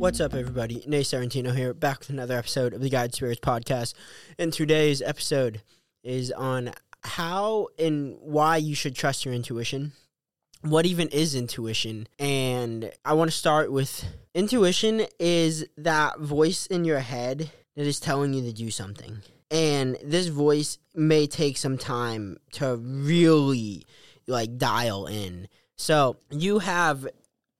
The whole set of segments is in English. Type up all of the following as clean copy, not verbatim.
What's up, everybody? Nate Serrentino here, back with another episode of the Guide Spirits podcast. And today's episode is on how and why you should trust your intuition. What even is intuition? And I want to start with intuition is that voice in your head that is telling you to do something. And this voice may take some time to really, dial in. So you have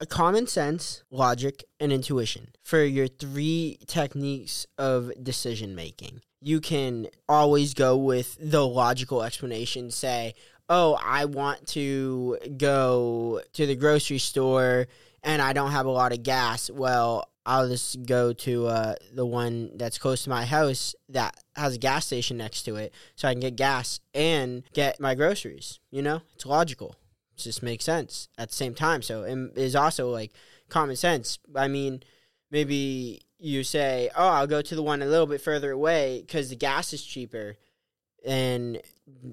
a common sense, logic, and intuition for your three techniques of decision making. You can always go with the logical explanation, say, oh, I want to go to the grocery store and I don't have a lot of gas. Well, I'll just go to the one that's close to my house that has a gas station next to it so I can get gas and get my groceries. You know, it's logical. Just makes sense at the same time. So it is also common sense. I mean, maybe you say, oh, I'll go to the one a little bit further away because the gas is cheaper. And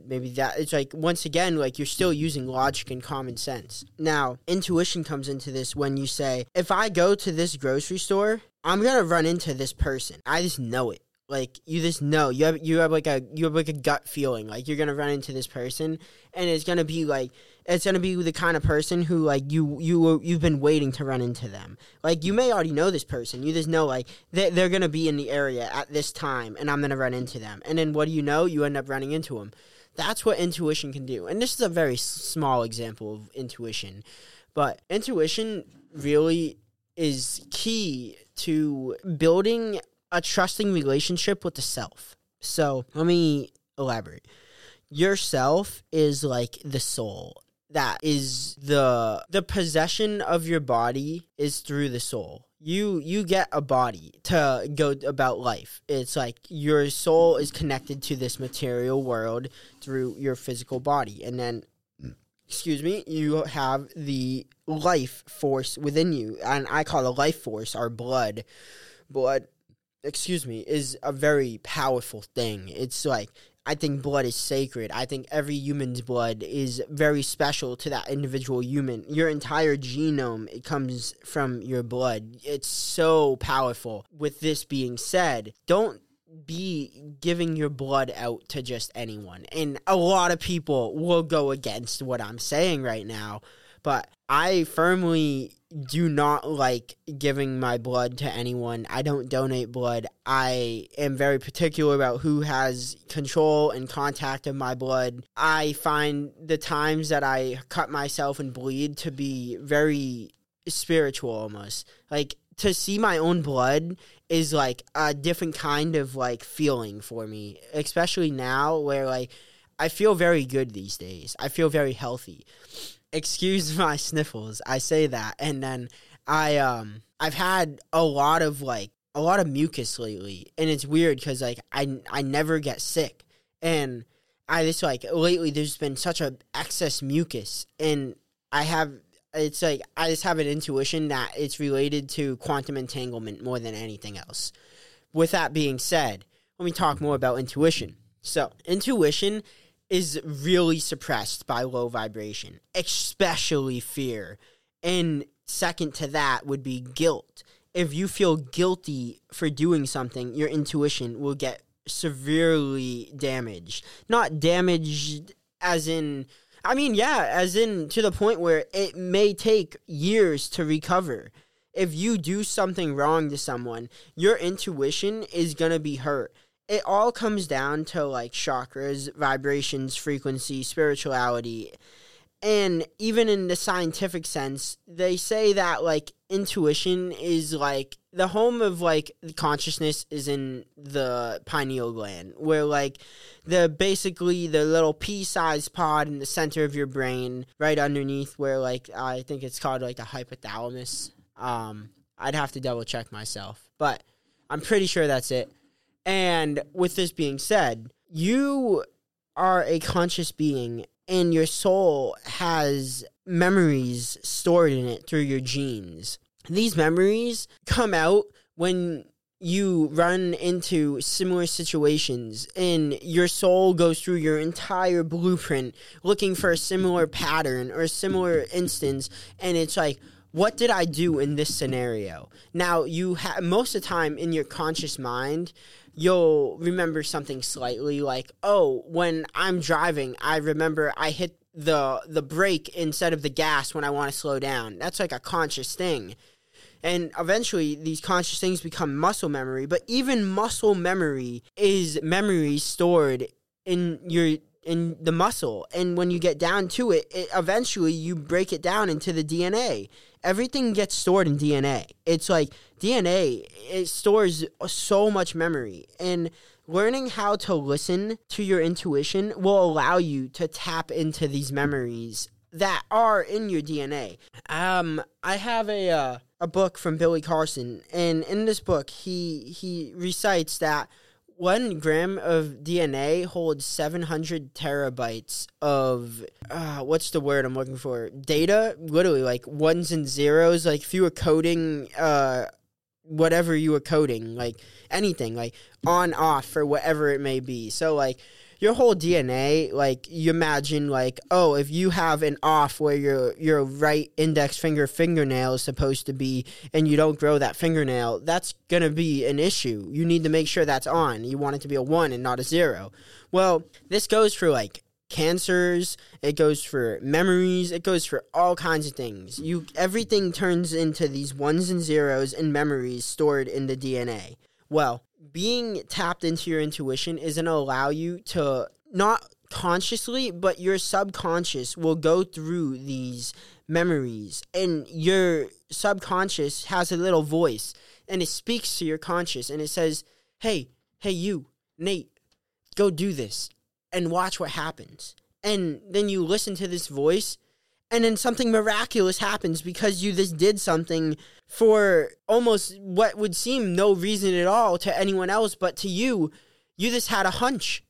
maybe that it's once again, you're still using logic and common sense. Now, intuition comes into this when you say, if I go to this grocery store, I'm going to run into this person. I just know it. You just know. You have a gut feeling. You're gonna run into this person, and it's gonna be the kind of person who you've been waiting to run into them. You may already know this person. You just know they're gonna be in the area at this time, and I'm gonna run into them. And then what do you know? You end up running into them. That's what intuition can do. And this is a very small example of intuition, but intuition really is key to building a trusting relationship with the self. So let me elaborate. Yourself is the soul. That is the possession of your body is through the soul. You get a body to go about life. It's your soul is connected to this material world through your physical body. And then, you have the life force within you. And I call the life force our blood. Blood is a very powerful thing. It's I think blood is sacred. I think every human's blood is very special to that individual human. Your entire genome, it comes from your blood. It's so powerful. With this being said, don't be giving your blood out to just anyone. And a lot of people will go against what I'm saying right now, but I firmly do not giving my blood to anyone. I don't donate blood. I am very particular about who has control and contact of my blood. I find the times that I cut myself and bleed to be very spiritual almost. To see my own blood is a different kind of feeling for me, especially now where I feel very good these days. I feel very healthy. Excuse my sniffles. I say that, and then I I've had a lot of mucus lately, and it's weird because I never get sick, and I just lately there's been such a excess mucus, and I just have an intuition that it's related to quantum entanglement more than anything else. With that being said, let me talk more about intuition. So intuition is really suppressed by low vibration, especially fear. And second to that would be guilt. If you feel guilty for doing something, your intuition will get severely damaged. Not damaged as in to the point where it may take years to recover. If you do something wrong to someone, your intuition is going to be hurt. It all comes down to chakras, vibrations, frequency, spirituality. And even in the scientific sense, they say that intuition is the home of consciousness is in the pineal gland, where the little pea-sized pod in the center of your brain, right underneath where I think it's called the hypothalamus. I'd have to double check myself, but I'm pretty sure that's it. And with this being said, you are a conscious being, and your soul has memories stored in it through your genes. These memories come out when you run into similar situations, and your soul goes through your entire blueprint looking for a similar pattern or a similar instance, and it's what did I do in this scenario? Now, most of the time in your conscious mind, you'll remember something slightly like, oh, when I'm driving, I remember I hit the brake instead of the gas when I want to slow down. That's like a conscious thing. And eventually, these conscious things become muscle memory. But even muscle memory is memory stored in the muscle. And when you get down to it, eventually you break it down into the DNA. Everything gets stored in DNA. It's like DNA, it stores so much memory. And learning how to listen to your intuition will allow you to tap into these memories that are in your DNA. I have a book from Billy Carson, and in this book, he recites that 1 gram of DNA holds 700 terabytes of, what's the word I'm looking for? Data, literally, like ones and zeros, like if you were coding, whatever you were coding, like anything, like on, off, or whatever it may be. So, like, your whole DNA, like, you imagine, like, oh, if you have an off where your right index fingernail is supposed to be and you don't grow that fingernail, that's going to be an issue. You need to make sure that's on. You want it to be a 1 and not a 0. Well, this goes for, like, cancers, it goes for memories, it goes for all kinds of things. Everything turns into these ones and zeros and memories stored in the DNA. Well, being tapped into your intuition is going to allow you to, not consciously, but your subconscious will go through these memories. And your subconscious has a little voice, and it speaks to your conscious, and it says, hey, you, Nate, go do this, and watch what happens. And then you listen to this voice, and then something miraculous happens because you just did something for almost what would seem no reason at all to anyone else, but to you, you just had a hunch.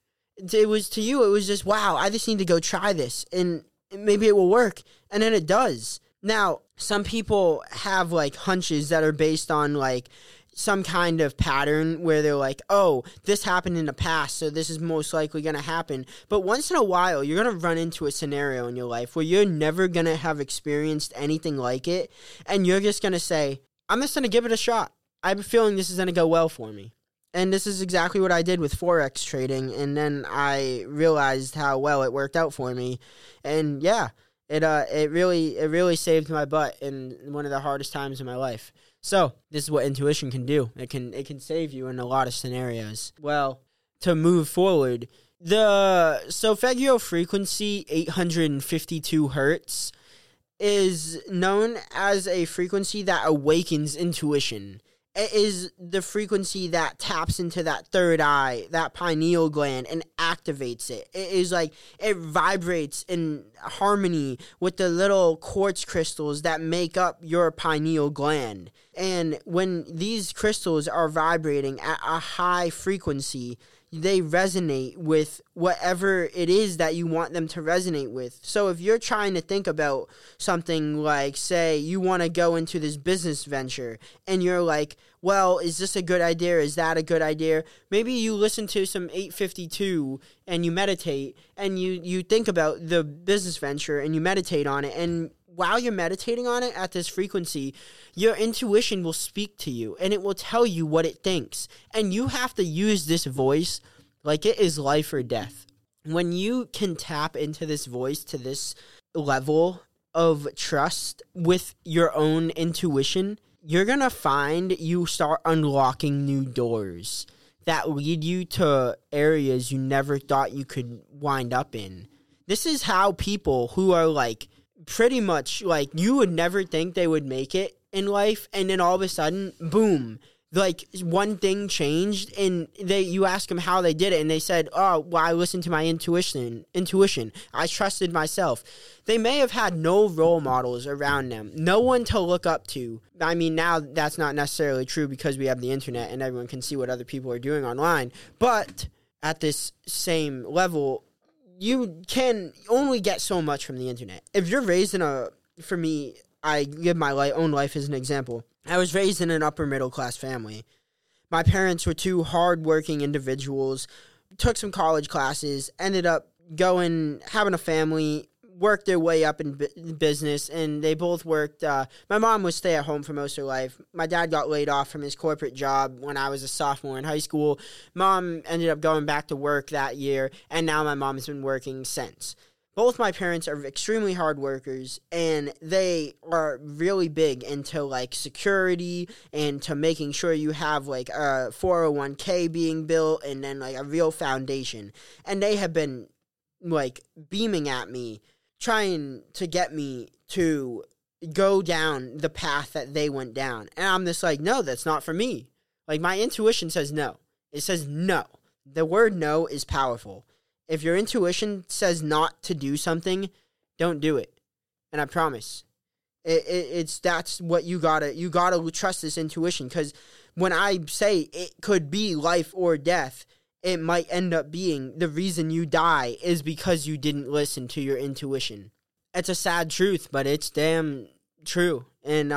It was just, wow, I just need to go try this, and maybe it will work, and then it does. Now, some people have, like, hunches that are based on, like, some kind of pattern where they're like, oh, this happened in the past, so this is most likely going to happen. But once in a while, you're going to run into a scenario in your life where you're never going to have experienced anything like it, and you're just going to say, I'm just going to give it a shot. I have a feeling this is going to go well for me. And this is exactly what I did with Forex trading, and then I realized how well it worked out for me. And yeah, it really saved my butt in one of the hardest times in my life. So, this is what intuition can do. It can save you in a lot of scenarios. Well, to move forward, the solfeggio frequency, 852 Hz, is known as a frequency that awakens intuition. It is the frequency that taps into that third eye, that pineal gland, and activates it. It is like, it vibrates in harmony with the little quartz crystals that make up your pineal gland. And when these crystals are vibrating at a high frequency, they resonate with whatever it is that you want them to resonate with. So if you're trying to think about something like, say, you want to go into this business venture, and you're like, well, is this a good idea? Is that a good idea? Maybe you listen to some 852 and you meditate, and you think about the business venture and you meditate on it, and while you're meditating on it at this frequency, your intuition will speak to you, and it will tell you what it thinks. And you have to use this voice like it is life or death. When you can tap into this voice to this level of trust with your own intuition, you're going to find you start unlocking new doors that lead you to areas you never thought you could wind up in. This is how people who are like, pretty much, like, you would never think they would make it in life, and then all of a sudden, boom, like, one thing changed, and you ask them how they did it, and they said, oh, well, I listened to my intuition. I trusted myself. They may have had no role models around them, no one to look up to. I mean, now that's not necessarily true because we have the internet and everyone can see what other people are doing online, but at this same level, you can only get so much from the internet. If you're raised for me, I give my own life as an example. I was raised in an upper middle class family. My parents were two hardworking individuals, took some college classes, ended up having a family, worked their way up in business, and they both worked. My mom was stay at home for most of her life. My dad got laid off from his corporate job when I was a sophomore in high school. Mom ended up going back to work that year, and now my mom has been working since. Both my parents are extremely hard workers, and they are really big into, like, security and to making sure you have, like, a 401k being built and then, like, a real foundation. And they have been, like, beaming at me, trying to get me to go down the path that they went down. And I'm just like, no, that's not for me. Like, my intuition says no. It says no. The word no is powerful. If your intuition says not to do something, don't do it. And I promise, it's that's what you gotta trust this intuition. Because when I say it could be life or death, it might end up being the reason you die is because you didn't listen to your intuition. It's a sad truth, but it's damn true. And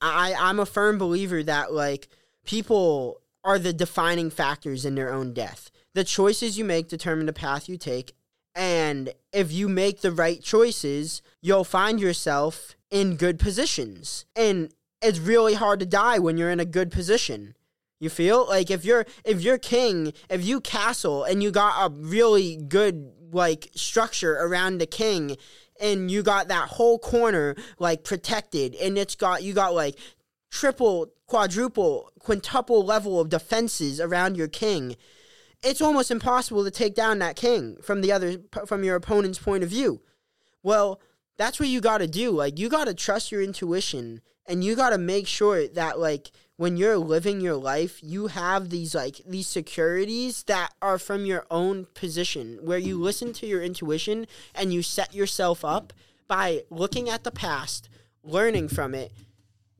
I'm a firm believer that, like, people are the defining factors in their own death. The choices you make determine the path you take, and if you make the right choices, you'll find yourself in good positions. And it's really hard to die when you're in a good position. You feel like if you're king, if you castle and you got a really good, like, structure around the king, and you got that whole corner, like, protected, and you got like triple, quadruple, quintuple level of defenses around your king. It's almost impossible to take down that king from your opponent's point of view. Well, that's what you got to do. Like, you got to trust your intuition, and you got to make sure that, like, when you're living your life, you have these securities that are from your own position, where you listen to your intuition and you set yourself up by looking at the past, learning from it,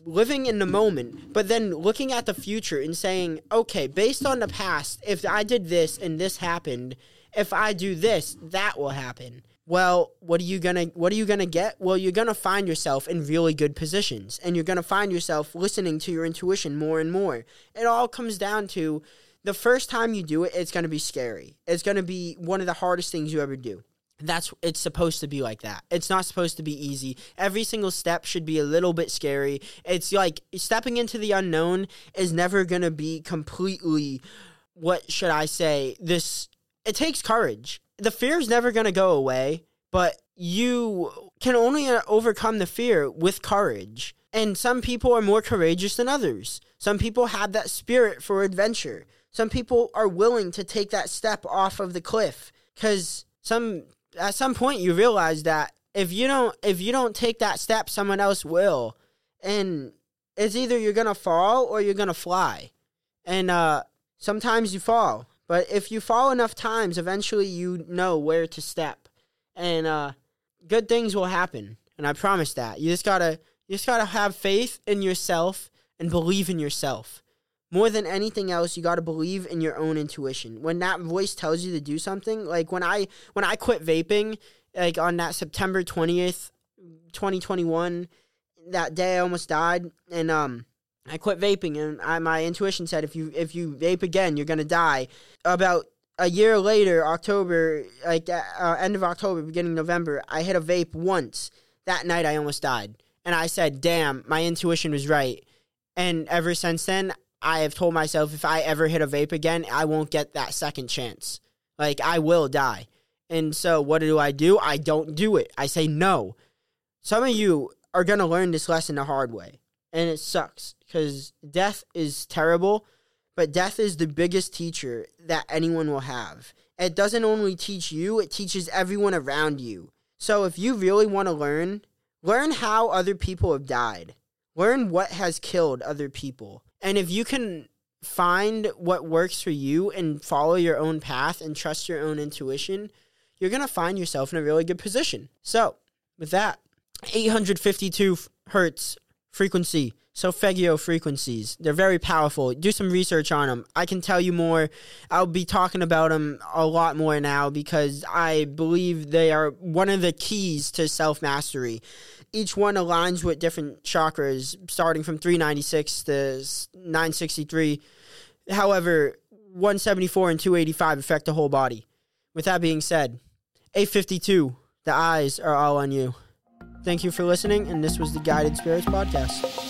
living in the moment, but then looking at the future and saying, okay, based on the past, if I did this and this happened, if I do this, that will happen. Well, what are you gonna get? Well, you're gonna find yourself in really good positions, and you're gonna find yourself listening to your intuition more and more. It all comes down to the first time you do it, it's gonna be scary. It's gonna be one of the hardest things you ever do. It's supposed to be like that. It's not supposed to be easy. Every single step should be a little bit scary. It's like stepping into the unknown is never going to be completely, it takes courage. The fear is never going to go away, but you can only overcome the fear with courage. And some people are more courageous than others. Some people have that spirit for adventure. Some people are willing to take that step off of the cliff because at some point you realize that if you don't take that step, someone else will, and it's either you're gonna fall or you're gonna fly. And sometimes you fall, but if you fall enough times, eventually you know where to step, and good things will happen. And I promise that. You just gotta have faith in yourself and believe in yourself. More than anything else, you got to believe in your own intuition. When that voice tells you to do something, like when I quit vaping, like on that September 20th, 2021, that day I almost died, and I quit vaping, and my intuition said if you vape again, you're going to die. About a year later, October, like end of October, beginning of November, I hit a vape once. That night I almost died. And I said, "Damn, my intuition was right." And ever since then, I have told myself if I ever hit a vape again, I won't get that second chance. Like, I will die. And so what do? I don't do it. I say no. Some of you are going to learn this lesson the hard way. And it sucks because death is terrible, but death is the biggest teacher that anyone will have. It doesn't only teach you, it teaches everyone around you. So if you really want to learn how other people have died. Learn what has killed other people. And if you can find what works for you and follow your own path and trust your own intuition, you're going to find yourself in a really good position. So, with that, 852 Hz frequency, solfeggio frequencies, they're very powerful. Do some research on them. I can tell you more. I'll be talking about them a lot more now because I believe they are one of the keys to self-mastery. Each one aligns with different chakras, starting from 396 to 963. However, 174 and 285 affect the whole body. With that being said, 852, The eyes are all on you. Thank you for listening, and this was the Guided Spirits Podcast.